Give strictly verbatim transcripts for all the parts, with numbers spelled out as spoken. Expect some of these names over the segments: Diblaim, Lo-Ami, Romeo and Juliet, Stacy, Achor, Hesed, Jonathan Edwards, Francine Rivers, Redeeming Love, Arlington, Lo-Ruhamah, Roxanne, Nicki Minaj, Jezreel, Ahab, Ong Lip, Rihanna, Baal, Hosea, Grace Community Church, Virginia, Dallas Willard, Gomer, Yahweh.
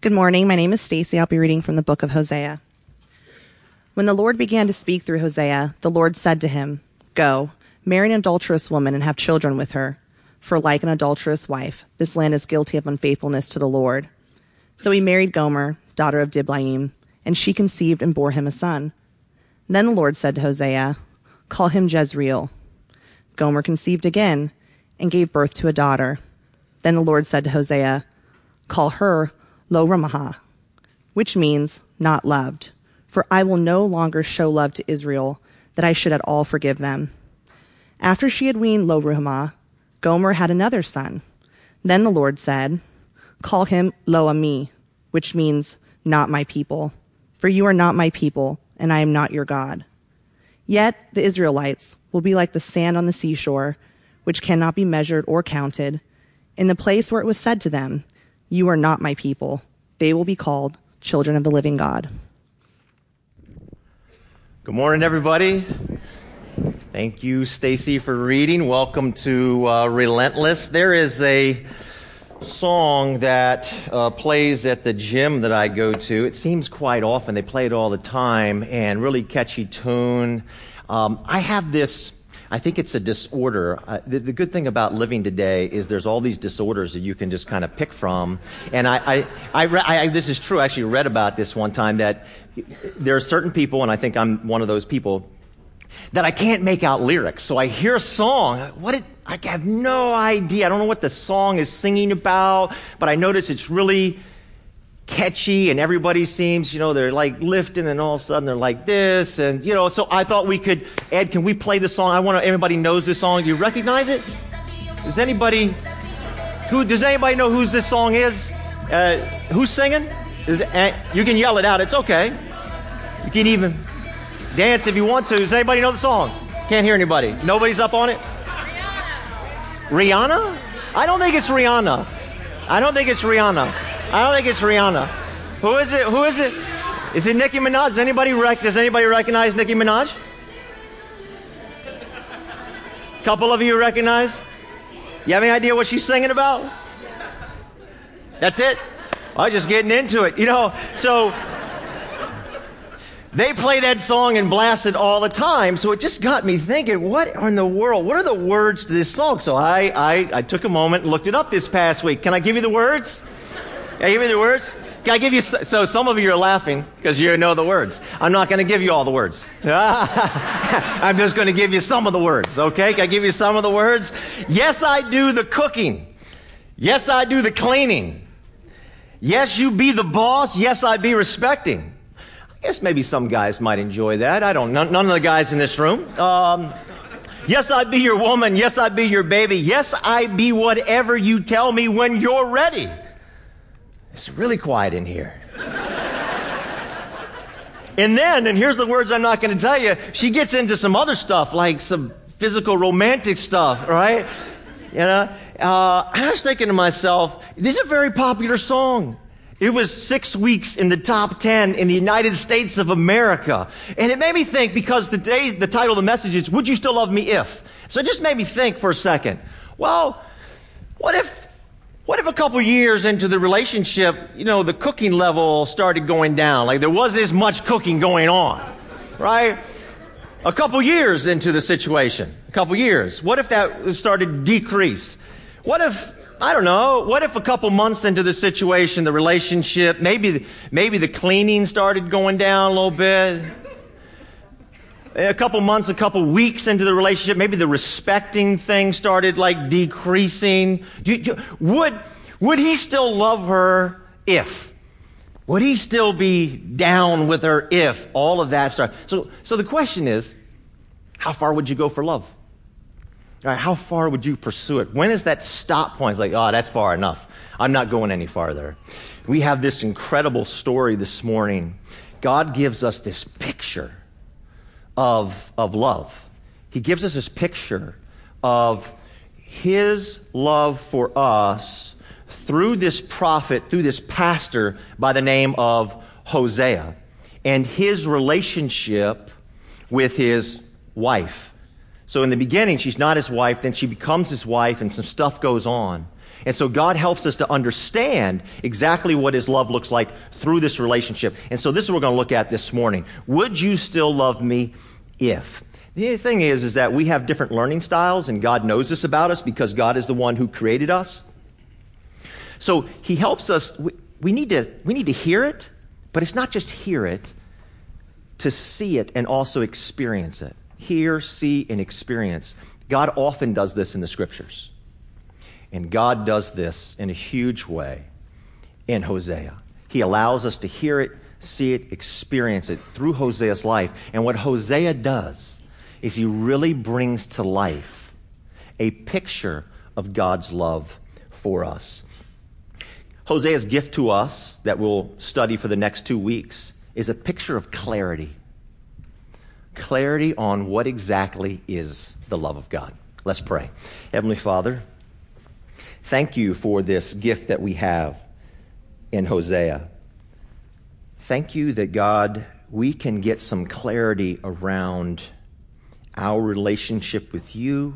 Good morning. My name is Stacy. I'll be reading from the book of Hosea. When the Lord began to speak through Hosea, the Lord said to him, "Go, marry an adulterous woman and have children with her. For like an adulterous wife, this land is guilty of unfaithfulness to the Lord." So he married Gomer, daughter of Diblaim, and she conceived and bore him a son. Then the Lord said to Hosea, "Call him Jezreel." Gomer conceived again and gave birth to a daughter. Then the Lord said to Hosea, "Call her Lo-Ruhamah," which means not loved, for I will no longer show love to Israel, that I should at all forgive them. After she had weaned Lo-Ruhamah, Gomer had another son. Then the Lord said, "Call him Lo-Ami," which means not my people, for you are not my people, and I am not your God. Yet the Israelites will be like the sand on the seashore, which cannot be measured or counted, in the place where it was said to them, "You are not my people." They will be called children of the living God. Good morning, everybody. Thank you, Stacy, for reading. Welcome to uh, Relentless. There is a song that uh, plays at the gym that I go to. It seems quite often. They play it all the time, and really catchy tune. Um, I have this... I think it's a disorder. Uh, the, the good thing about living today is there's all these disorders that you can just kind of pick from. And I, I, I, re- I, this is true. I actually read about this one time, that there are certain people, and I think I'm one of those people, that I can't make out lyrics. So I hear a song. What it, I have no idea. I don't know what the song is singing about, but I notice it's really catchy, and everybody seems, you know, they're like lifting, and all of a sudden they're like this, and you know. So I thought we could, Ed, can we play the song? I want to. Everybody knows this song. Do you recognize it? Does anybody? Who does anybody know whose this song is? Uh, who's singing? Is uh, you can yell it out. It's okay. You can even dance if you want to. Does anybody know the song? Can't hear anybody. Nobody's up on it. Rihanna? I don't think it's Rihanna. I don't think it's Rihanna. I don't think it's Rihanna. Who is it? Who is it? Is it Nicki Minaj? Does anybody, rec- does anybody recognize Nicki Minaj? A couple of you recognize? You have any idea what she's singing about? That's it? I was just getting into it. You know, so they play that song and blast it all the time. So it just got me thinking, what in the world? What are the words to this song? So I, I, I took a moment and looked it up this past week. Can I give you the words? Can I give you the words? Can I give you, so some of you are laughing because you know the words. I'm not going to give you all the words. I'm just going to give you some of the words, okay? Can I give you some of the words? Yes, I do the cooking. Yes, I do the cleaning. Yes, you be the boss. Yes, I be respecting. I guess maybe some guys might enjoy that. I don't know. None of the guys in this room. Um, yes, I be your woman. Yes, I be your baby. Yes, I be whatever you tell me when you're ready. It's really quiet in here. And then, and here's the words I'm not going to tell you, she gets into some other stuff, like some physical romantic stuff, right? You know, uh, I was thinking to myself, this is a very popular song. It was six weeks in the top ten in the United States of America. And it made me think, because today's, the title of the message is, "Would You Still Love Me If?" So it just made me think for a second, well, what if... What if a couple years into the relationship, you know, the cooking level started going down? Like there wasn't as much cooking going on, right? A couple years into the situation, a couple years. What if that started to decrease? What if, I don't know, what if a couple months into the situation, the relationship, maybe, maybe the cleaning started going down a little bit? A couple months, a couple weeks into the relationship, maybe the respecting thing started like decreasing. Do you, do, would would he still love her if? Would he still be down with her if all of that started? So, so the question is, how far would you go for love? All right, how far would you pursue it? When is that stop point? It's like, oh, that's far enough. I'm not going any farther. We have this incredible story this morning. God gives us this picture Of, of love. He gives us this picture of his love for us through this prophet, through this pastor by the name of Hosea, and his relationship with his wife. So in the beginning, she's not his wife, then she becomes his wife, and some stuff goes on. And so God helps us to understand exactly what his love looks like through this relationship. And so this is what we're going to look at this morning. Would you still love me if? The thing is, is that we have different learning styles, and God knows this about us because God is the one who created us. So he helps us. We, we need to, we need to hear it, but it's not just hear it, to see it and also experience it. Hear, see, and experience. God often does this in the scriptures. And God does this in a huge way in Hosea. He allows us to hear it, see it, experience it through Hosea's life. And what Hosea does is he really brings to life a picture of God's love for us. Hosea's gift to us that we'll study for the next two weeks is a picture of clarity. Clarity on what exactly is the love of God. Let's pray. Heavenly Father, thank you for this gift that we have in Hosea. Thank you that, God, we can get some clarity around our relationship with you,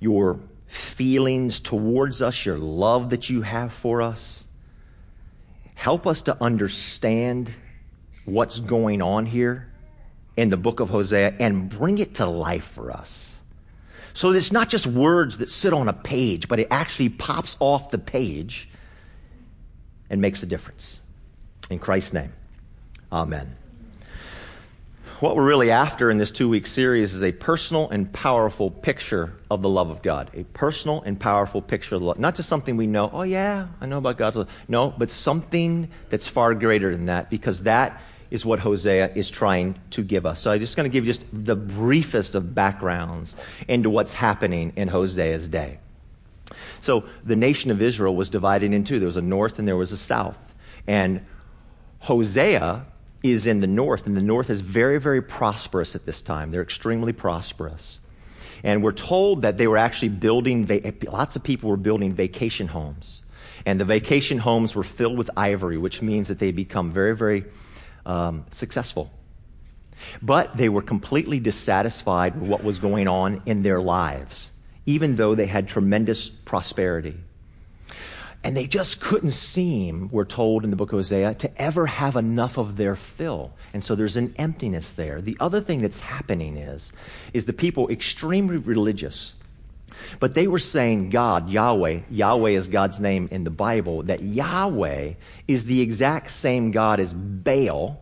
your feelings towards us, your love that you have for us. Help us to understand what's going on here in the book of Hosea and bring it to life for us. So it's not just words that sit on a page, but it actually pops off the page and makes a difference. In Christ's name, amen. What we're really after in this two-week series is a personal and powerful picture of the love of God. A personal and powerful picture of the love. Not just something we know, oh yeah, I know about God's love. No, but something that's far greater than that, because that is what Hosea is trying to give us. So I'm just going to give you just the briefest of backgrounds into what's happening in Hosea's day. So the nation of Israel was divided in two. There was a north and there was a south. And Hosea is in the north, and the north is very, very prosperous at this time. They're extremely prosperous. And we're told that they were actually building, lots of people were building vacation homes. And the vacation homes were filled with ivory, which means that they become very, very um, successful. But they were completely dissatisfied with what was going on in their lives, even though they had tremendous prosperity. And they just couldn't seem, we're told in the book of Hosea, to ever have enough of their fill. And so there's an emptiness there. The other thing that's happening is, is the people extremely religious. But they were saying God, Yahweh, Yahweh is God's name in the Bible, that Yahweh is the exact same God as Baal.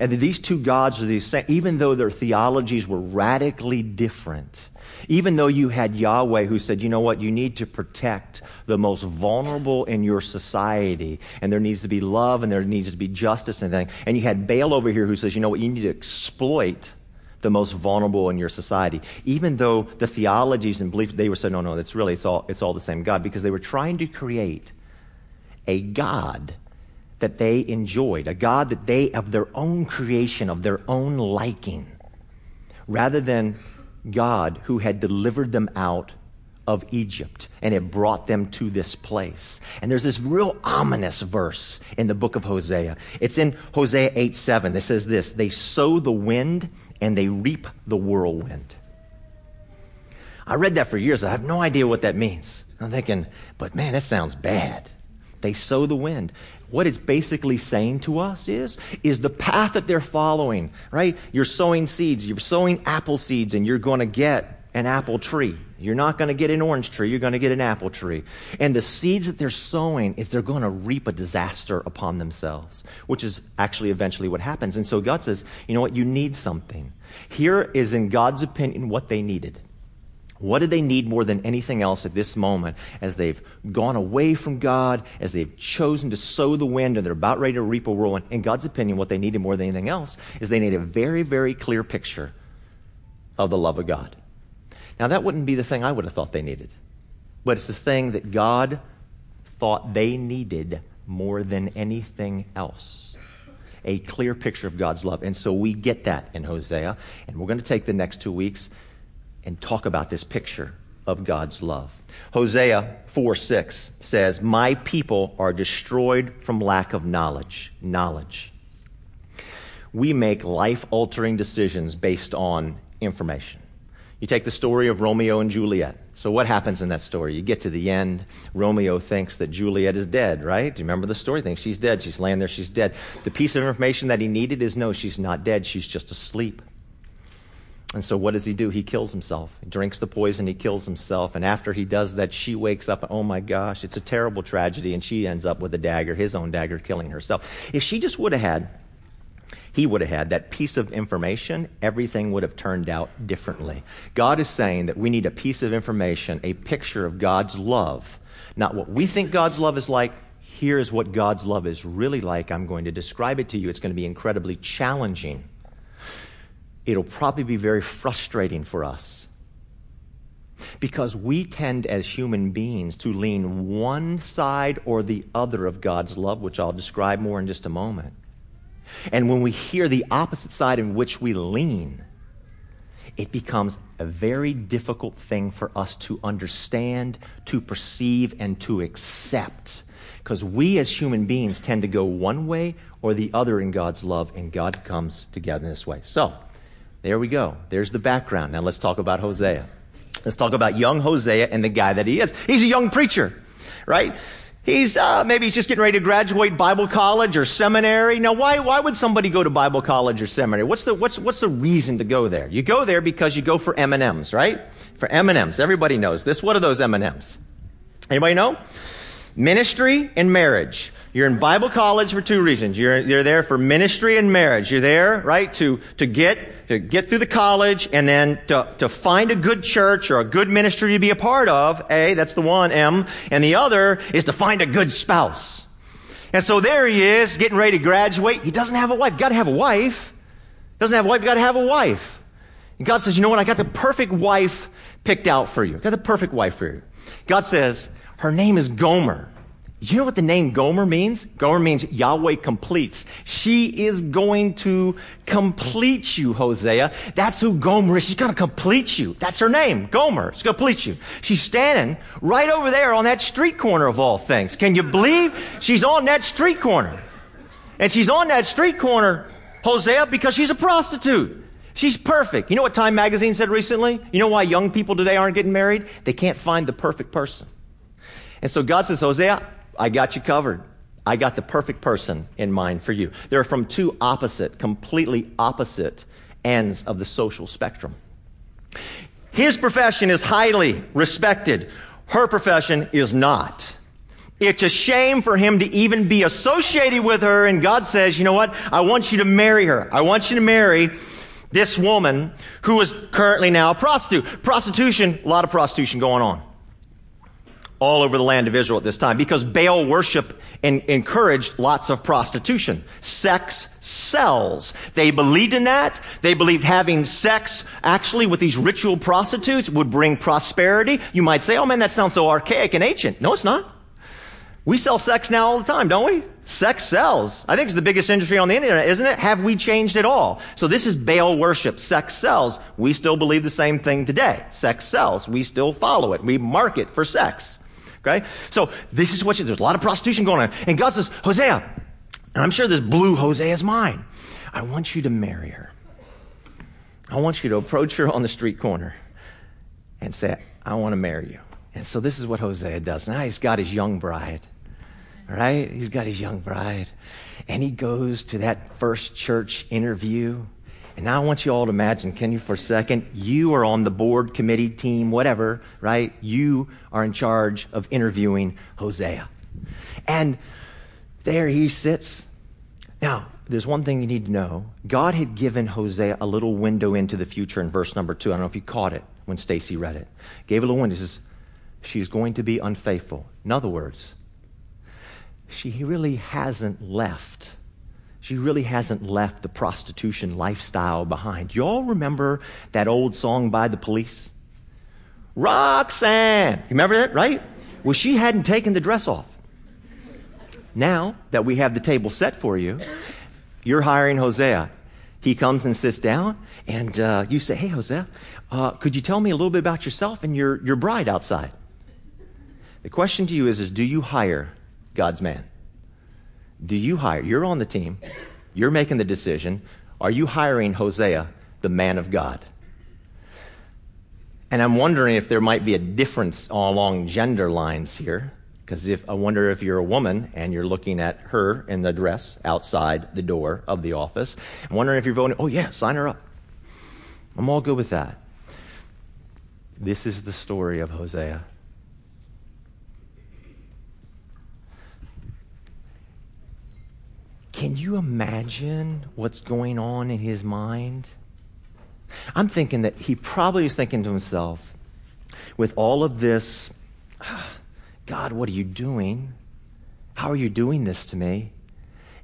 And that these two gods are the same, even though their theologies were radically different. Even though you had Yahweh who said, you know what, you need to protect the most vulnerable in your society, and there needs to be love, and there needs to be justice and everything. And you had Baal over here who says, you know what, you need to exploit the most vulnerable in your society. Even though the theologies and beliefs, they were saying, no, no, that's really, it's all, it's all the same God, because they were trying to create a God that they enjoyed, a God that they, of their own creation, of their own liking, rather than God who had delivered them out of Egypt and had brought them to this place. And there's this real ominous verse in the book of Hosea. It's in Hosea eight seven. That says this, they sow the wind and they reap the whirlwind. I read that for years. I have no idea what that means. I'm thinking, but man, that sounds bad. They sow the wind. What it's basically saying to us is, is the path that they're following, right? You're sowing seeds. You're sowing apple seeds, and you're going to get an apple tree. You're not going to get an orange tree. You're going to get an apple tree. And the seeds that they're sowing is they're going to reap a disaster upon themselves, which is actually eventually what happens. And so God says, you know what? You need something. Here is, in God's opinion, what they needed. What do they need more than anything else at this moment as they've gone away from God, as they've chosen to sow the wind, and they're about ready to reap a whirlwind? In God's opinion, what they needed more than anything else is they need a very, very clear picture of the love of God. Now, that wouldn't be the thing I would have thought they needed, but it's the thing that God thought they needed more than anything else, a clear picture of God's love. And so we get that in Hosea, and we're going to take the next two weeks and talk about this picture of God's love. Hosea four six says, my people are destroyed from lack of knowledge. Knowledge. We make life-altering decisions based on information. You take the story of Romeo and Juliet. So what happens in that story? You get to the end. Romeo thinks that Juliet is dead, right? Do you remember the story? He thinks she's dead. She's laying there. She's dead. The piece of information that he needed is, no, she's not dead. She's just asleep. And so what does he do? He kills himself. He drinks the poison. He kills himself. And after he does that, she wakes up. Oh, my gosh, it's a terrible tragedy. And she ends up with a dagger, his own dagger, killing herself. If she just would have had, he would have had that piece of information, everything would have turned out differently. God is saying that we need a piece of information, a picture of God's love, not what we think God's love is like. Here's what God's love is really like. I'm going to describe it to you. It's going to be incredibly challenging. It'll probably be very frustrating for us because we tend as human beings to lean one side or the other of God's love, which I'll describe more in just a moment. And when we hear the opposite side in which we lean, it becomes a very difficult thing for us to understand, to perceive, and to accept. Because we as human beings tend to go one way or the other in God's love, and God comes together in this way. So there we go. There's the background. Now let's talk about Hosea. Let's talk about young Hosea and the guy that he is. He's a young preacher, right? He's uh, maybe he's just getting ready to graduate Bible college or seminary. Now, why why would somebody go to Bible college or seminary? What's the what's what's the reason to go there? You go there because you go for M and M's, right? For M and M's, everybody knows this. What are those M and M's? Anybody know? Ministry and marriage. You're in Bible college for two reasons. You're you're there for ministry and marriage. You're there, right, to to get to get through the college and then to to find a good church or a good ministry to be a part of. A, that's the one M, and the other is to find a good spouse. And so there he is, getting ready to graduate. He doesn't have a wife. Got to have a wife. Doesn't have a wife. Got to have a wife. And God says, you know what? I got the perfect wife picked out for you. I got the perfect wife for you. God says, her name is Gomer. You know what the name Gomer means? Gomer means Yahweh completes. She is going to complete you, Hosea. That's who Gomer is. She's going to complete you. That's her name, Gomer. She's going to complete you. She's standing right over there on that street corner of all things. Can you believe she's on that street corner? And she's on that street corner, Hosea, because she's a prostitute. She's perfect. You know what Time magazine said recently? You know why young people today aren't getting married? They can't find the perfect person. And so God says, Hosea, I got you covered. I got the perfect person in mind for you. They're from two opposite, completely opposite ends of the social spectrum. His profession is highly respected. Her profession is not. It's a shame for him to even be associated with her. And God says, you know what? I want you to marry her. I want you to marry this woman who is currently now a prostitute. Prostitution, a lot of prostitution going on all over the land of Israel at this time, because Baal worship and encouraged lots of prostitution. Sex sells. They believed in that. They believed having sex actually with these ritual prostitutes would bring prosperity. You might say, oh man, that sounds so archaic and ancient. No, it's not. We sell sex now all the time, don't we? Sex sells. I think it's the biggest industry on the internet, isn't it? Have we changed at all? So this is Baal worship. Sex sells. We still believe the same thing today. Sex sells. We still follow it. We market for sex. Okay, so this is what you, there's a lot of prostitution going on. And God says, Hosea, and I'm sure this blew Hosea's mind, I want you to marry her. I want you to approach her on the street corner and say, I want to marry you. And so this is what Hosea does. Now he's got his young bride, right? He's got his young bride. And he goes to that first church interview. And now I want you all to imagine, can you for a second, you are on the board, committee, team, whatever, right? You are in charge of interviewing Hosea. And there he sits. Now, there's one thing you need to know. God had given Hosea a little window into the future in verse number two. I don't know if you caught it when Stacy read it. Gave a little window. He says, she's going to be unfaithful. In other words, she really hasn't left She really hasn't left the prostitution lifestyle behind. Y'all remember that old song by the Police? Roxanne. You remember that, right? Well, she hadn't taken the dress off. Now that we have the table set for you, you're hiring Hosea. He comes and sits down, and uh, you say, hey, Hosea, uh, could you tell me a little bit about yourself and your, your bride outside? The question to you is, is, do you hire God's man? Do you hire? You're on the team. You're making the decision. Are you hiring Hosea, the man of God? And I'm wondering if there might be a difference all along gender lines here, because if I wonder if you're a woman and you're looking at her in the dress outside the door of the office, I'm wondering if you're voting, oh yeah, sign her up. I'm all good with that. This is the story of Hosea. Can you imagine what's going on in his mind? I'm thinking that he probably is thinking to himself, with all of this, God, what are you doing? How are you doing this to me?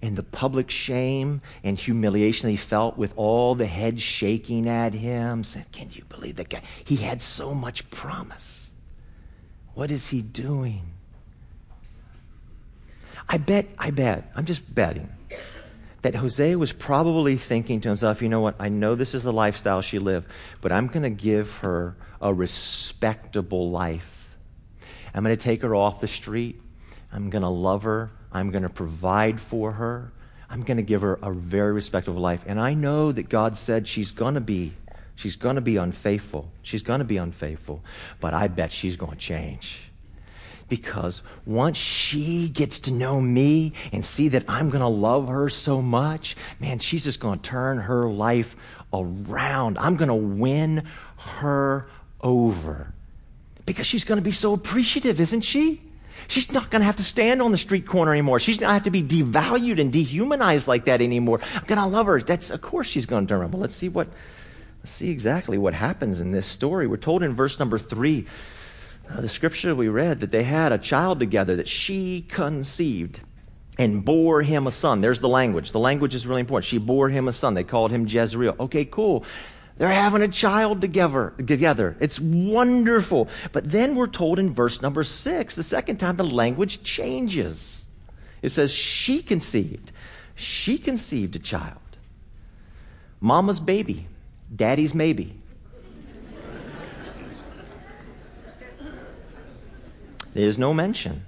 And the public shame and humiliation he felt with all the heads shaking at him, said, can you believe that guy? He had so much promise. What is he doing? I bet, I bet, I'm just betting that Hosea was probably thinking to himself, you know what, I know this is the lifestyle she lived, but I'm going to give her a respectable life. I'm going to take her off the street. I'm going to love her. I'm going to provide for her. I'm going to give her a very respectable life. And I know that God said she's going to be, she's going to be unfaithful. She's going to be unfaithful, but I bet she's going to change. Because once she gets to know me and see that I'm going to love her so much, man, she's just going to turn her life around. I'm going to win her over. Because she's going to be so appreciative, isn't she? She's not going to have to stand on the street corner anymore. She's not going to have to be devalued and dehumanized like that anymore. I'm going to love her. That's, of course she's going to turn around. But let's see what, let's see exactly what happens in this story. We're told in verse number three, the scripture we read, that they had a child together that she conceived and bore him a son. There's the language. The language is really important. She bore him a son. They called him Jezreel. Okay, cool. They're having a child together. together. It's wonderful. But then we're told in verse number six, the second time the language changes. It says she conceived. She conceived a child. Mama's baby. Daddy's maybe. There's no mention.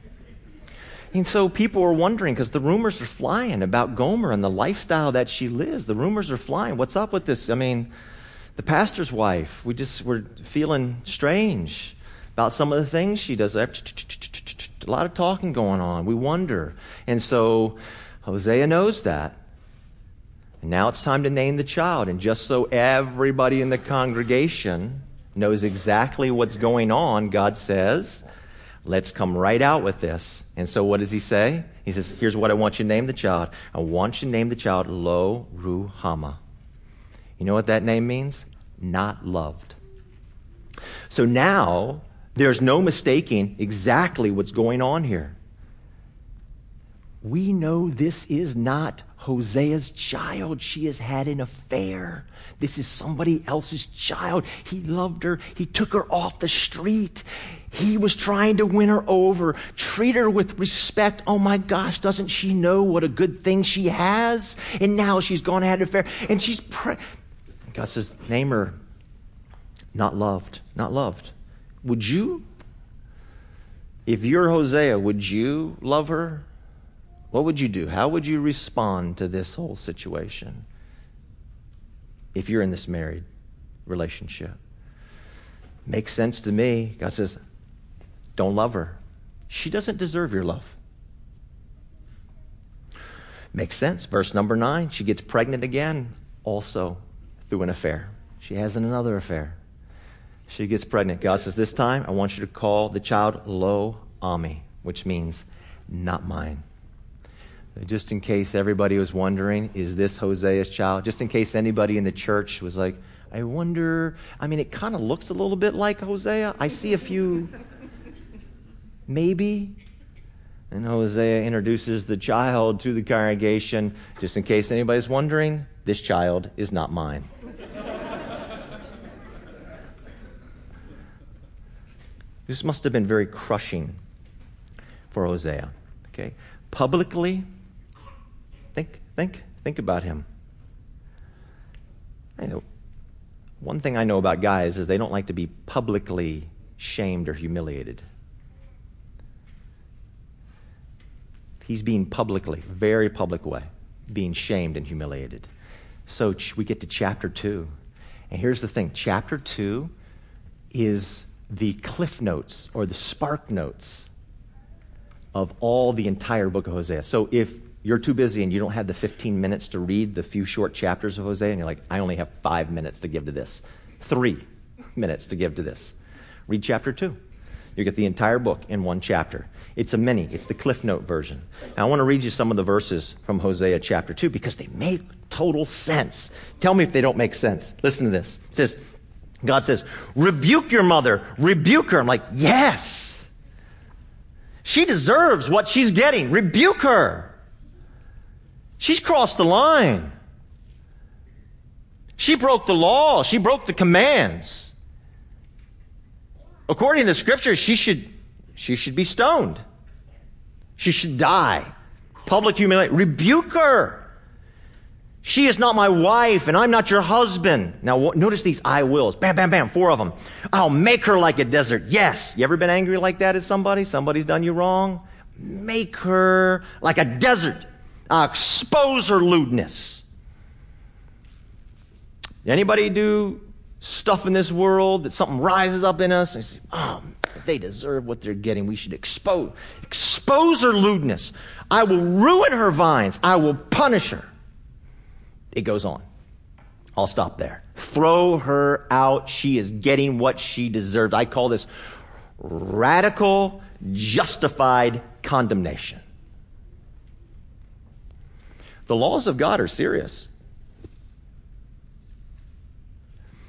And so people are wondering, because the rumors are flying about Gomer and the lifestyle that she lives. The rumors are flying. What's up with this? I mean, the pastor's wife, we just were feeling strange about some of the things she does. A lot of talking going on. We wonder. And so Hosea knows that. And now it's time to name the child. And just so everybody in the congregation knows exactly what's going on, God says, let's come right out with this. And so what does he say? He says, here's what I want you to name the child. I want you to name the child Lo-Ruhamah. You know what that name means? Not loved. So now there's no mistaking exactly what's going on here. We know this is not Hosea's child. She has had an affair. This is somebody else's child. He loved her. He took her off the street. He was trying to win her over, treat her with respect. Oh my gosh, doesn't she know what a good thing she has? And now she's gone and had an affair. And she's pre- God says, name her. Not loved. Not loved. Would you? If you're Hosea, would you love her? What would you do? How would you respond to this whole situation if you're in this married relationship? Makes sense to me. God says, don't love her. She doesn't deserve your love. Makes sense. Verse number nine, she gets pregnant again, also through an affair. She has another affair. She gets pregnant. God says, this time I want you to call the child Lo-Ami, which means not mine. Just in case everybody was wondering, is this Hosea's child? Just in case anybody in the church was like, I wonder, I mean, it kind of looks a little bit like Hosea. I see a few, maybe. And Hosea introduces the child to the congregation. Just in case anybody's wondering, this child is not mine. This must have been very crushing for Hosea, okay? Publicly, Think, think, think about him. I know. One thing I know about guys is they don't like to be publicly shamed or humiliated. He's being publicly, very public way, being shamed and humiliated. So we get to chapter two. And here's the thing. Chapter two is the cliff notes or the spark notes of all the entire book of Hosea. So if you're too busy and you don't have the fifteen minutes to read the few short chapters of Hosea, and you're like, I only have five minutes to give to this, three minutes to give to this, read chapter two. You get the entire book in one chapter. It's a mini. It's the Cliff Note version. Now, I want to read you some of the verses from Hosea chapter two because they make total sense. Tell me if they don't make sense. Listen to this. It says, God says, rebuke your mother. Rebuke her. I'm like, yes. She deserves what she's getting. Rebuke her. She's crossed the line. She broke the law. She broke the commands. According to the scriptures, she should, she should be stoned. She should die. Public humiliation. Rebuke her. She is not my wife, and I'm not your husband. Now, w- notice these I wills. Bam, bam, bam, four of them. I'll make her like a desert. Yes. You ever been angry like that at somebody? Somebody's done you wrong? Make her like a desert. I'll expose her lewdness. Anybody do stuff in this world that something rises up in us and say, oh, they deserve what they're getting. We should expose, expose her lewdness. I will ruin her vines. I will punish her. It goes on. I'll stop there. Throw her out. She is getting what she deserved. I call this radical, justified condemnation. The laws of God are serious.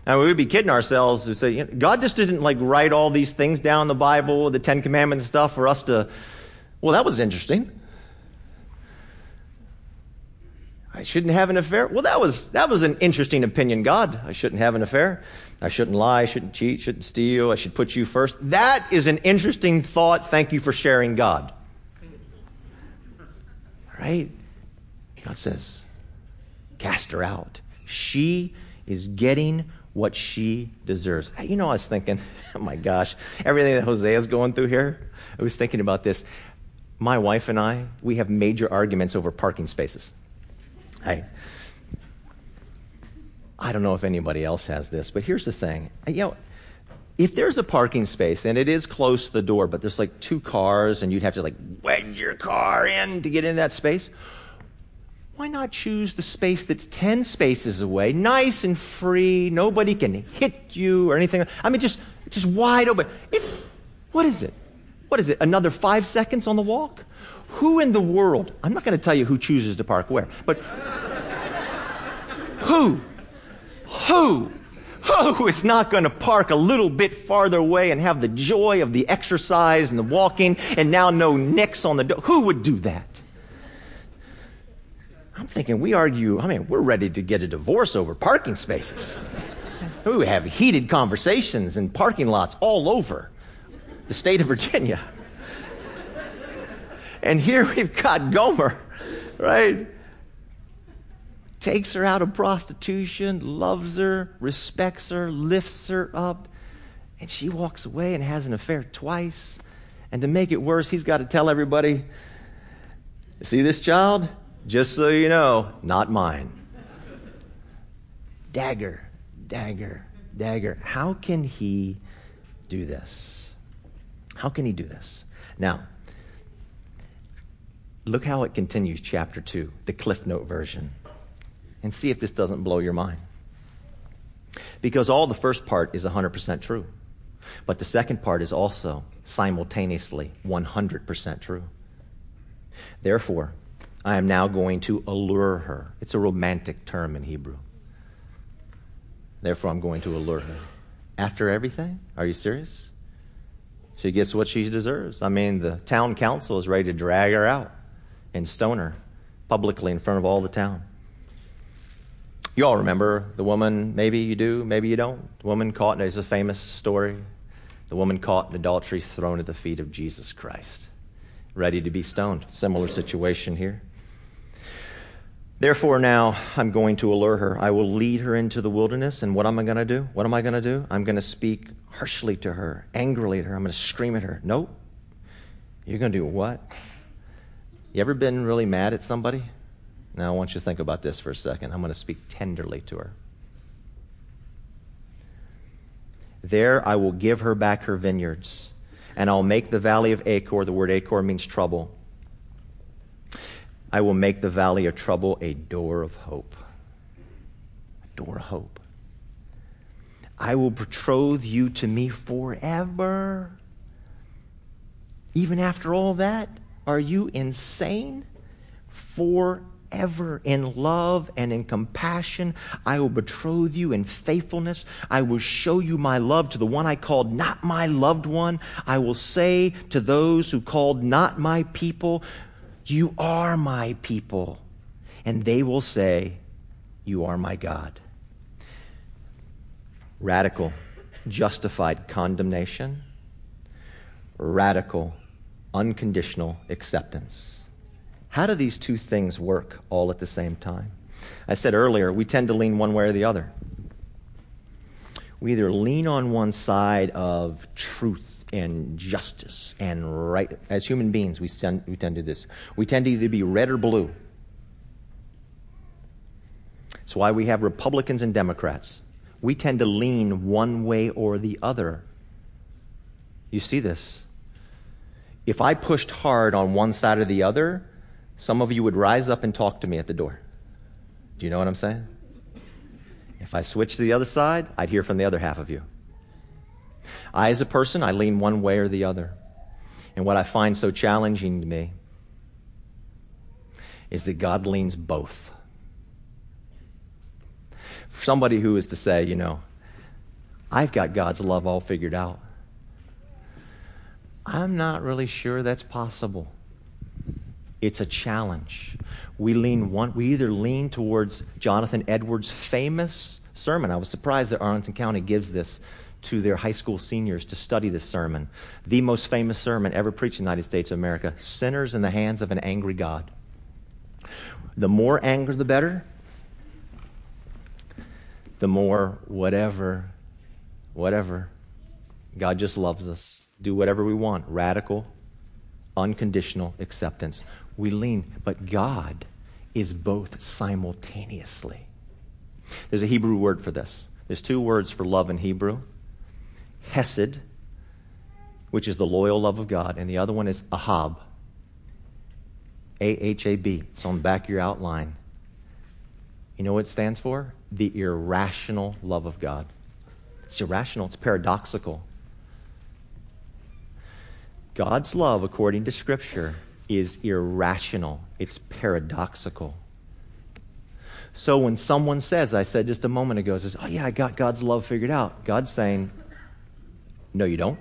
And we would be kidding ourselves to say, you know, God just didn't like write all these things down in the Bible, the Ten Commandments and stuff for us to, well, that was interesting. I shouldn't have an affair. Well, that was that was an interesting opinion, God. I shouldn't have an affair. I shouldn't lie. I shouldn't cheat. Shouldn't steal. I should put you first. That is an interesting thought. Thank you for sharing, God. Right? God says, cast her out. She is getting what she deserves. You know, I was thinking, oh my gosh, everything that Hosea's going through here, I was thinking about this. My wife and I, we have major arguments over parking spaces. I, I don't know if anybody else has this, but here's the thing. You know, if there's a parking space, and it is close to the door, but there's like two cars, and you'd have to like wedge your car in to get in that space, why not choose the space that's ten spaces away, nice and free, nobody can hit you or anything? I mean, just just wide open. It's, what is it? What is it, another five seconds on the walk? Who in the world, I'm not going to tell you who chooses to park where, but who, who, who is not going to park a little bit farther away and have the joy of the exercise and the walking and now no nicks on the door? Who would do that? I'm thinking we argue, I mean, we're ready to get a divorce over parking spaces. We have heated conversations in parking lots all over the state of Virginia. And here we've got Gomer, right? Takes her out of prostitution, loves her, respects her, lifts her up, and she walks away and has an affair twice. And to make it worse, he's got to tell everybody, see this child? Just so you know, not mine. Dagger, dagger, dagger. How can he do this? How can he do this? Now, look how it continues, chapter two, the Cliff Note version, and see if this doesn't blow your mind. Because all the first part is one hundred percent true, but the second part is also simultaneously one hundred percent true. Therefore, I am now going to allure her. It's a romantic term in Hebrew. Therefore, I'm going to allure her. After everything? Are you serious? She gets what she deserves. I mean, the town council is ready to drag her out and stone her publicly in front of all the town. You all remember the woman, maybe you do, maybe you don't. The woman caught, there's a famous story. The woman caught in adultery, thrown at the feet of Jesus Christ, ready to be stoned. Similar situation here. Therefore, now I'm going to allure her. I will lead her into the wilderness. And what am I going to do? What am I going to do? I'm going to speak harshly to her, angrily to her. I'm going to scream at her. Nope. You're going to do what? You ever been really mad at somebody? Now, I want you to think about this for a second. I'm going to speak tenderly to her. There I will give her back her vineyards, and I'll make the valley of Achor," the word Achor means trouble, "I will make the valley of trouble a door of hope." A door of hope. "I will betroth you to me forever." Even after all that, are you insane? Forever in love and in compassion, I will betroth you in faithfulness. I will show you my love to the one I called not my loved one. I will say to those who called not my people, "You are my people." And they will say, "You are my God." Radical, justified condemnation. Radical, unconditional acceptance. How do these two things work all at the same time? I said earlier, we tend to lean one way or the other. We either lean on one side of truth and justice and right. As human beings, we tend, we tend to do this. We tend to either be red or blue. That's why we have Republicans and Democrats. We tend to lean one way or the other. You see this. If I pushed hard on one side or the other, some of you would rise up and talk to me at the door. Do you know what I'm saying? If I switched to the other side, I'd hear from the other half of you. I, as a person, I lean one way or the other. And what I find so challenging to me is that God leans both. For somebody who is to say, you know, I've got God's love all figured out, I'm not really sure that's possible. It's a challenge. We lean one, we either lean towards Jonathan Edwards' famous sermon. I was surprised that Arlington County gives this to their high school seniors to study this sermon. The most famous sermon ever preached in the United States of America, "Sinners in the Hands of an Angry God." The more anger, the better. The more whatever, whatever. God just loves us. Do whatever we want. Radical, unconditional acceptance. We lean, but God is both simultaneously. There's a Hebrew word for this. There's two words for love in Hebrew. Hesed, which is the loyal love of God, and the other one is Ahab, A H A B. It's on the back of your outline. You know what it stands for? The irrational love of God. It's irrational. It's paradoxical. God's love, according to Scripture, is irrational. It's paradoxical. So when someone says, I said just a moment ago, says, "Oh yeah, I got God's love figured out," God's saying, "No, you don't."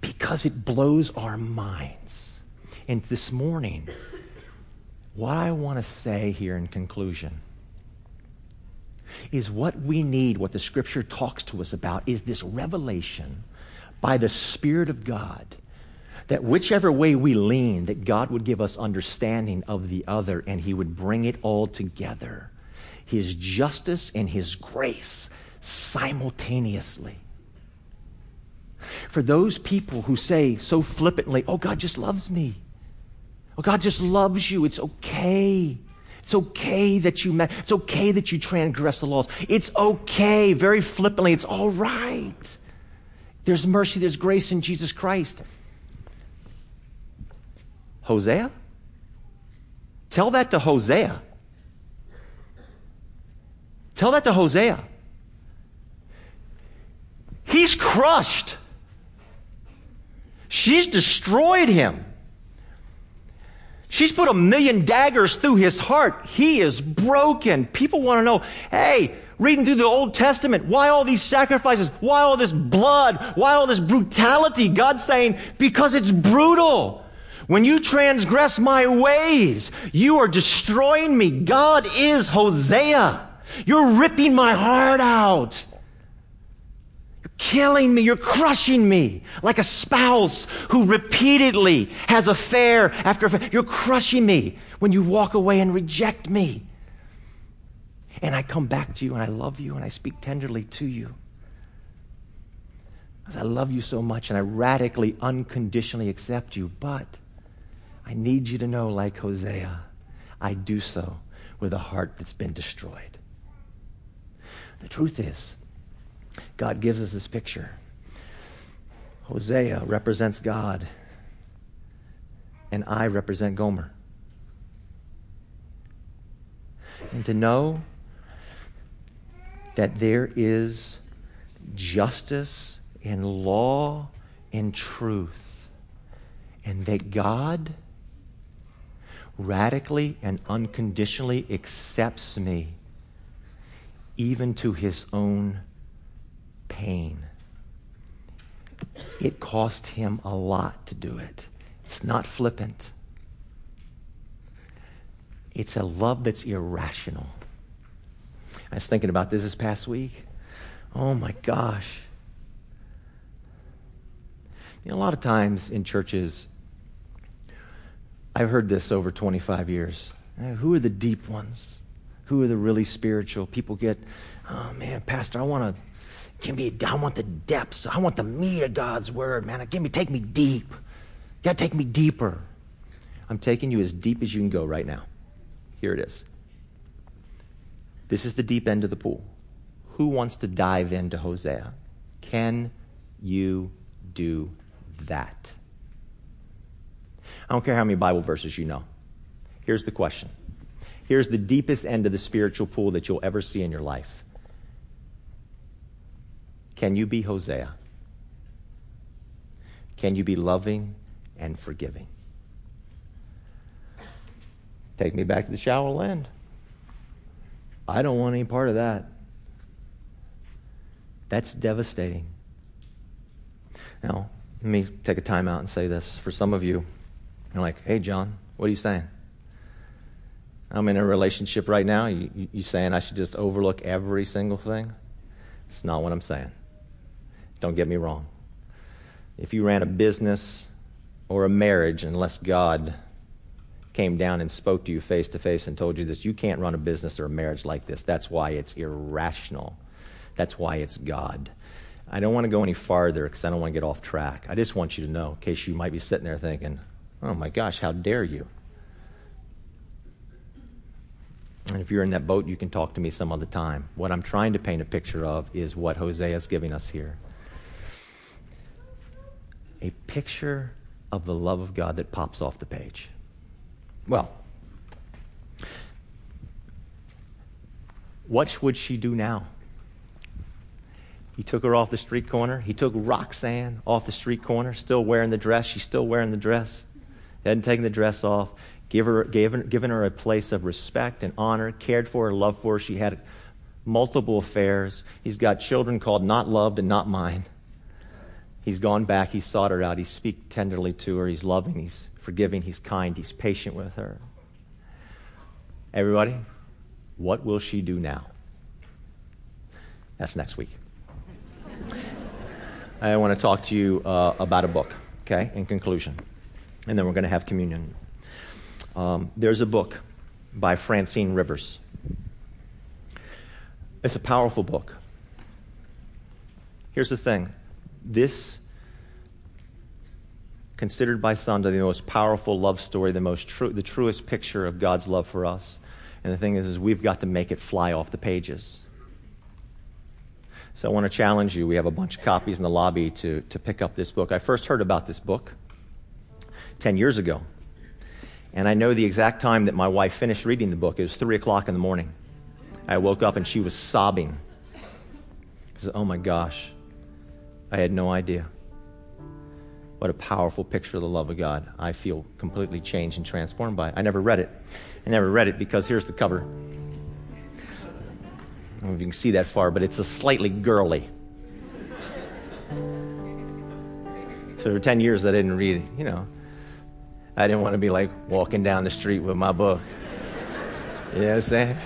Because it blows our minds. And this morning, what I want to say here in conclusion is what we need, what the Scripture talks to us about, is this revelation by the Spirit of God that whichever way we lean, that God would give us understanding of the other and He would bring it all together. His justice and His grace simultaneously. For those people who say so flippantly, "Oh, God just loves me. Oh, God just loves you. It's okay. It's okay that you met. It's okay that you transgress the laws. It's okay," very flippantly, "It's all right. There's mercy, there's grace in Jesus Christ." Hosea? Tell that to Hosea. Tell that to Hosea. He's crushed. She's destroyed him. She's put a million daggers through his heart. He is broken. People want to know, hey, reading through the Old Testament, why all these sacrifices? Why all this blood? Why all this brutality? God's saying, because it's brutal. When you transgress my ways, you are destroying me. God is Hosea. You're ripping my heart out. Killing me, you're crushing me like a spouse who repeatedly has affair after affair. You're crushing me when you walk away and reject me. And I come back to you and I love you and I speak tenderly to you. Because I love you so much and I radically, unconditionally accept you. But I need you to know, like Hosea, I do so with a heart that's been destroyed. The truth is, God gives us this picture. Hosea represents God, and I represent Gomer. And to know that there is justice and law and truth, and that God radically and unconditionally accepts me, even to his own pain. It cost him a lot to do it. It's not flippant. It's a love that's irrational. I was thinking about this this past week. Oh my gosh. You know, a lot of times in churches, I've heard this over twenty-five years. Who are the deep ones? Who are the really spiritual? People get, oh man, Pastor, I want to, give me, I want the depths. I want the meat of God's word, man. Give me, take me deep. You got to take me deeper. I'm taking you as deep as you can go right now. Here it is. This is the deep end of the pool. Who wants to dive into Hosea? Can you do that? I don't care how many Bible verses you know. Here's the question. Here's the deepest end of the spiritual pool that you'll ever see in your life. Can you be Hosea? Can you be loving and forgiving? Take me back to the shallow land. I don't want any part of that. That's devastating. Now, let me take a time out and say this. For some of you, you're like, hey, John, what are you saying? I'm in a relationship right now. You, you, you saying I should just overlook every single thing? It's not what I'm saying. Don't get me wrong. If you ran a business or a marriage, unless God came down and spoke to you face to face and told you this, you can't run a business or a marriage like this. That's why it's irrational. That's why it's God. I don't want to go any farther because I don't want to get off track. I just want you to know, in case you might be sitting there thinking, oh my gosh, how dare you? And if you're in that boat, you can talk to me some other time. What I'm trying to paint a picture of is what Hosea is giving us here. A picture of the love of God that pops off the page. Well, what would she do now? He took her off the street corner. He took Roxanne off the street corner, still wearing the dress. She's still wearing the dress. Hadn't taken the dress off. Give her, gave her, given her a place of respect and honor, cared for her, loved for her. She had multiple affairs. He's got children called Not Loved and Not Mine. He's gone back. He's sought her out. He speaks tenderly to her. He's loving. He's forgiving. He's kind. He's patient with her. Everybody, what will she do now? That's next week. I want to talk to you uh, about a book, okay, in conclusion. And then we're going to have communion. Um, there's a book by Francine Rivers. It's a powerful book. Here's the thing. This, considered by some to be the most powerful love story, the most true, the truest picture of God's love for us. And the thing is, is we've got to make it fly off the pages. So I want to challenge you. We have a bunch of copies in the lobby to, to pick up this book. I first heard about this book ten years ago. And I know the exact time that my wife finished reading the book. It was three o'clock in the morning. I woke up and she was sobbing. I said, oh my gosh, I had no idea. What a powerful picture of the love of God. I feel completely changed and transformed by it. I never read it. I never read it because here's the cover. I don't know if you can see that far, but it's a slightly girly. So for ten years I didn't read it, you know. I didn't want to be like walking down the street with my book. You know what I'm saying?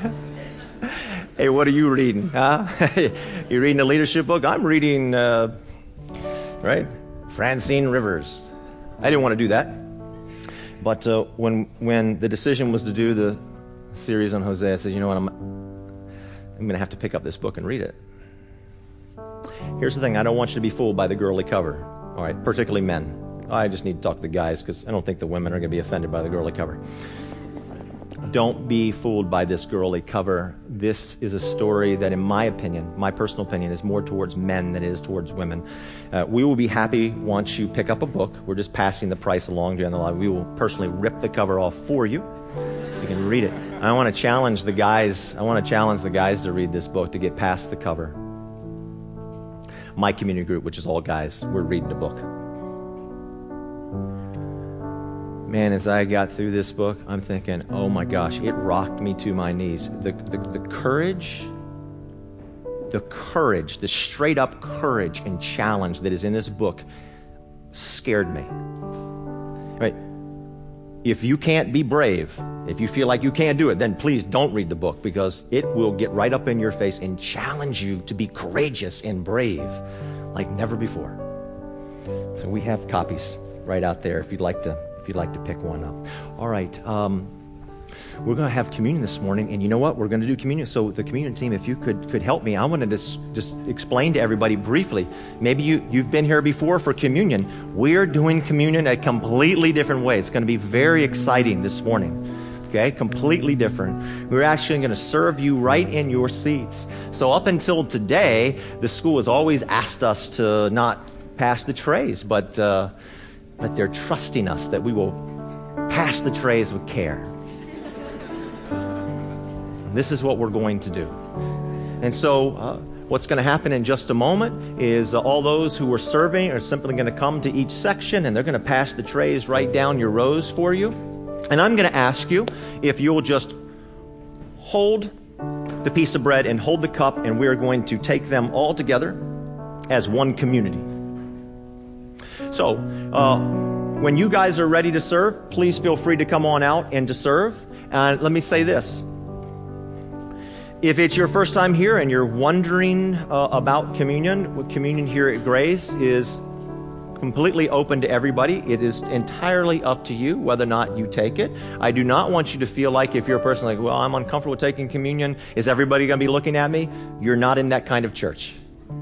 Hey, what are you reading, huh? You reading a leadership book? I'm reading, uh, right? Francine Rivers. I didn't want to do that. But uh, when when the decision was to do the series on Hosea, I said, you know what, I'm, I'm going to have to pick up this book and read it. Here's the thing. I don't want you to be fooled by the girly cover, all right, particularly men. I just need to talk to the guys because I don't think the women are going to be offended by the girly cover. Don't be fooled by this girly cover. This is a story that, in my opinion, my personal opinion, is more towards men than it is towards women. Uh, we will be happy once you pick up a book. We're just passing the price along down the line. We will personally rip the cover off for you so you can read it. I want to challenge the guys. I want to challenge the guys to read this book, to get past the cover. My community group, which is all guys, we're reading the book. Man, as I got through this book, I'm thinking, oh my gosh, it rocked me to my knees. The, the, the courage, the courage, the straight up courage and challenge that is in this book scared me. Right? If you can't be brave, if you feel like you can't do it, then please don't read the book, because it will get right up in your face and challenge you to be courageous and brave like never before. So we have copies right out there if you'd like to. If you'd like to pick one up. All right, um, we're going to have communion this morning, and you know what? We're going to do communion. So the communion team, if you could could help me, I want to just just explain to everybody briefly. Maybe you you've been here before for communion. We're doing communion a completely different way. It's going to be very exciting this morning. Okay, completely different. We're actually going to serve you right in your seats. So up until today, the school has always asked us to not pass the trays, but. Uh, But they're trusting us that we will pass the trays with care. And this is what we're going to do. And so uh, what's going to happen in just a moment is uh, all those who are serving are simply going to come to each section, and they're going to pass the trays right down your rows for you. And I'm going to ask you if you'll just hold the piece of bread and hold the cup, and we're going to take them all together as one community. So, uh, when you guys are ready to serve, please feel free to come on out and to serve. And uh, let me say this. If it's your first time here and you're wondering uh, about communion, communion here at Grace is completely open to everybody. It is entirely up to you whether or not you take it. I do not want you to feel like if you're a person like, well, I'm uncomfortable taking communion. Is everybody going to be looking at me? You're not in that kind of church.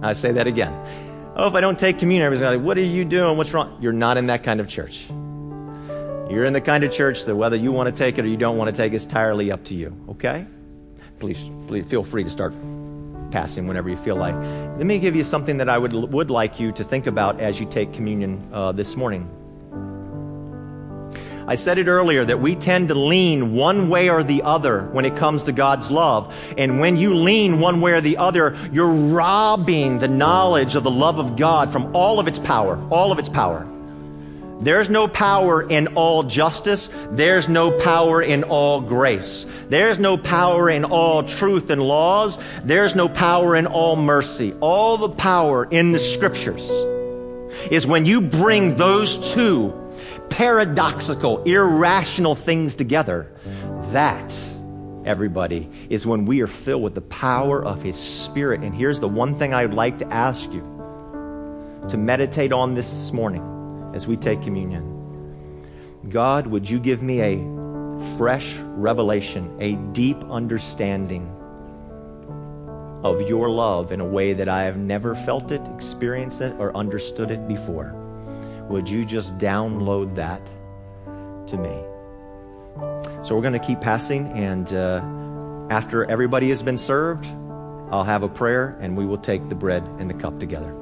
I say that again. Oh, if I don't take communion, everybody's going to be like, what are you doing? What's wrong? You're not in that kind of church. You're in the kind of church that whether you want to take it or you don't want to take it, it's entirely up to you, okay? Please, please feel free to start passing whenever you feel like. Let me give you something that I would would like you to think about as you take communion uh, this morning. I said it earlier that we tend to lean one way or the other when it comes to God's love. And when you lean one way or the other, you're robbing the knowledge of the love of God from all of its power, all of its power. There's no power in all justice. There's no power in all grace. There's no power in all truth and laws. There's no power in all mercy. All the power in the scriptures is when you bring those two paradoxical, irrational things together. That, everybody, is when we are filled with the power of His Spirit. And here's the one thing I would like to ask you to meditate on this morning as we take communion. God, would you give me a fresh revelation, a deep understanding of your love in a way that I have never felt it, experienced it, or understood it before? Would you just download that to me? So we're going to keep passing, and uh, after everybody has been served, I'll have a prayer, and we will take the bread and the cup together.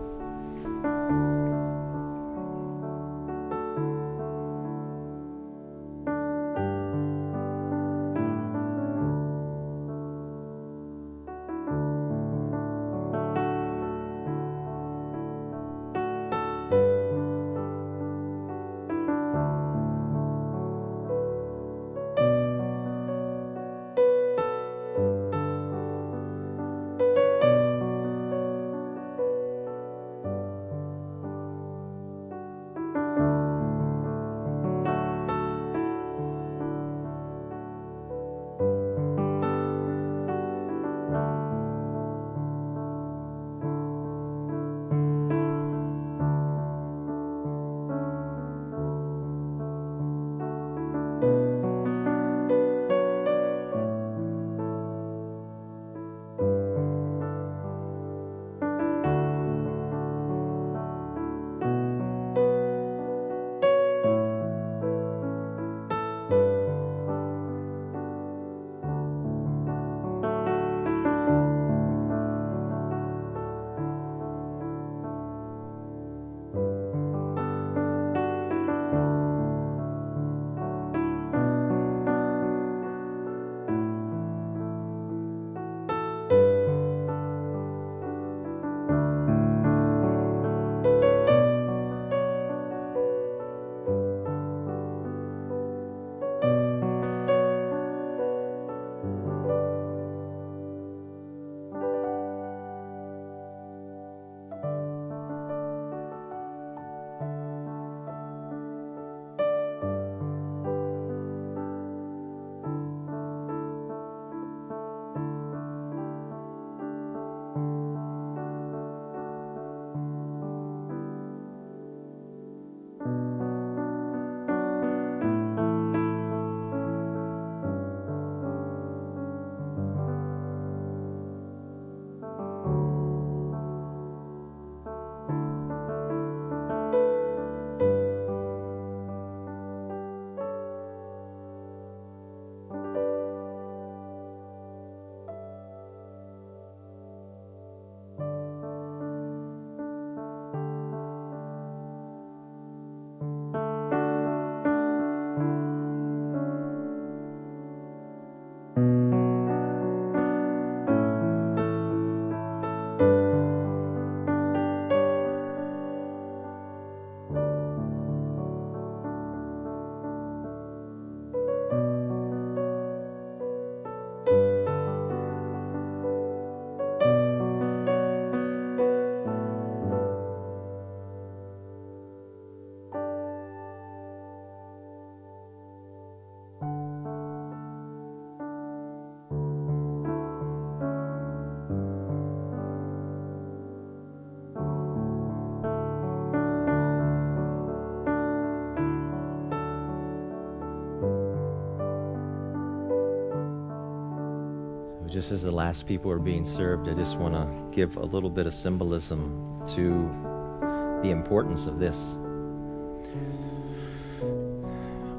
just as the last people are being served, I just want to give a little bit of symbolism to the importance of this.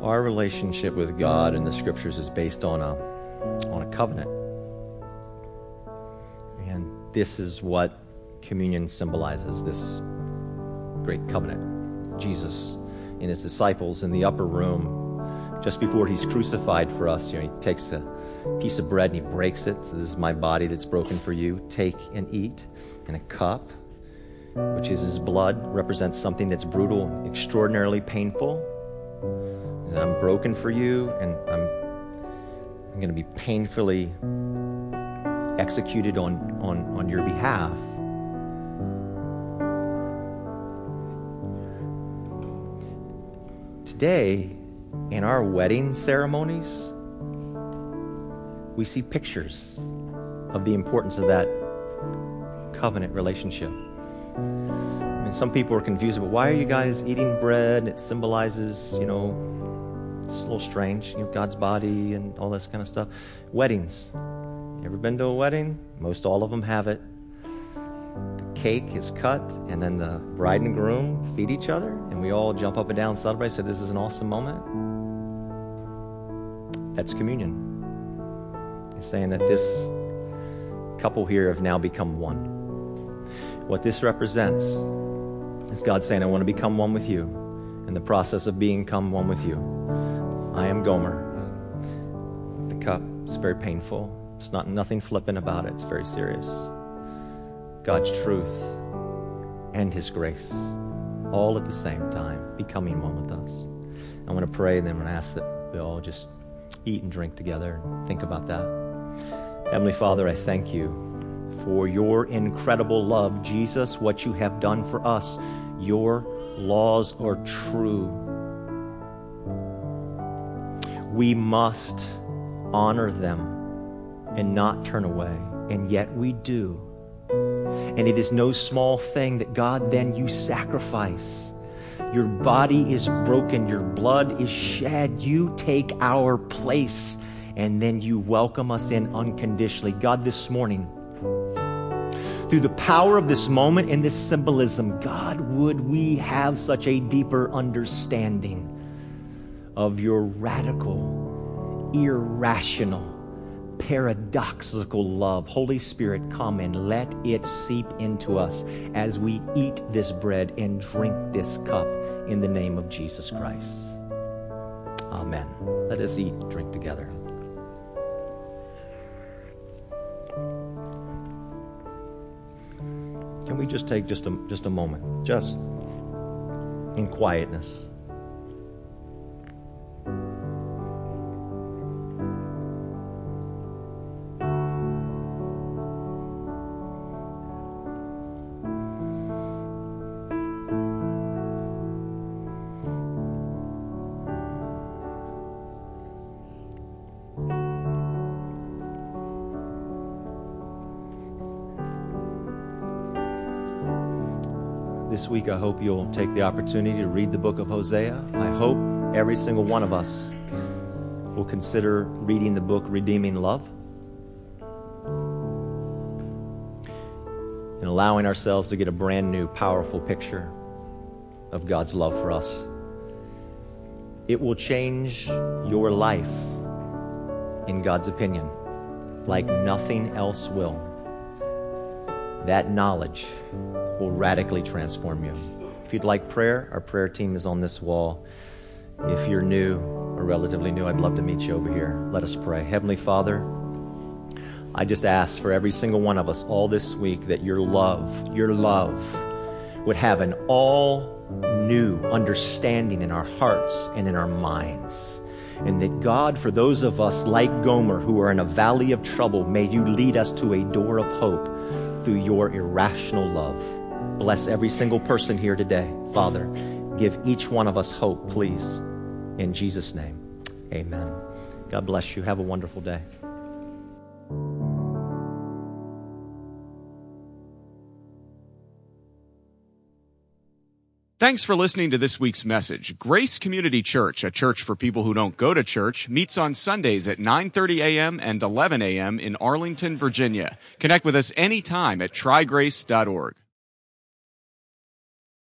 Our relationship with God and the scriptures is based on a on a covenant. And this is what communion symbolizes, this great covenant. Jesus and his disciples in the upper room, just before he's crucified for us, you know, he takes a piece of bread and he breaks it. So this is my body that's broken for you. Take and eat. And a cup, which is his blood, represents something that's brutal, extraordinarily painful. And I'm broken for you, and I'm I'm going to be painfully executed on, on, on your behalf. Today, in our wedding ceremonies, we see pictures of the importance of that covenant relationship. I mean, some people are confused about why are you guys eating bread? It symbolizes, you know, it's a little strange, you know, God's body and all this kind of stuff. Weddings. You ever been to a wedding? Most all of them have it. The cake is cut, and then the bride and groom feed each other, and we all jump up and down and celebrate, say, this is an awesome moment. That's communion. Saying that this couple here have now become one. What this represents is God saying, I want to become one with you. In the process of being become one with you, I am Gomer. The cup is very painful. It's not nothing flippant about it. It's very serious. God's truth and his grace all at the same time becoming one with us. I want to pray and then I'm going to ask that we all just eat and drink together and think about that. Heavenly Father, I thank you for your incredible love. Jesus, what you have done for us, your laws are true. We must honor them and not turn away, and yet we do. And it is no small thing that, God, then you sacrifice. Your body is broken. Your blood is shed. You take our place, and then you welcome us in unconditionally. God, this morning, through the power of this moment and this symbolism, God, would we have such a deeper understanding of your radical, irrational, paradoxical love. Holy Spirit, come and let it seep into us as we eat this bread and drink this cup in the name of Jesus Christ. Amen. Let us eat, drink together. Can we just take just a, just a moment, just in quietness? This week, I hope you'll take the opportunity to read the book of Hosea. I hope every single one of us will consider reading the book Redeeming Love and allowing ourselves to get a brand new, powerful picture of God's love for us. It will change your life, in God's opinion, like nothing else will. That knowledge will radically transform you. If you'd like prayer, our prayer team is on this wall. If you're new or relatively new, I'd love to meet you over here. Let us pray. Heavenly Father, I just ask for every single one of us all this week that your love, your love would have an all new understanding in our hearts and in our minds. And that, God, for those of us like Gomer who are in a valley of trouble, may you lead us to a door of hope through your irrational love. Bless every single person here today. Father, give each one of us hope, please. In Jesus' name, amen. God bless you. Have a wonderful day. Thanks for listening to this week's message. Grace Community Church, a church for people who don't go to church, meets on Sundays at nine thirty a.m. and eleven a.m. in Arlington, Virginia. Connect with us anytime at try grace dot org.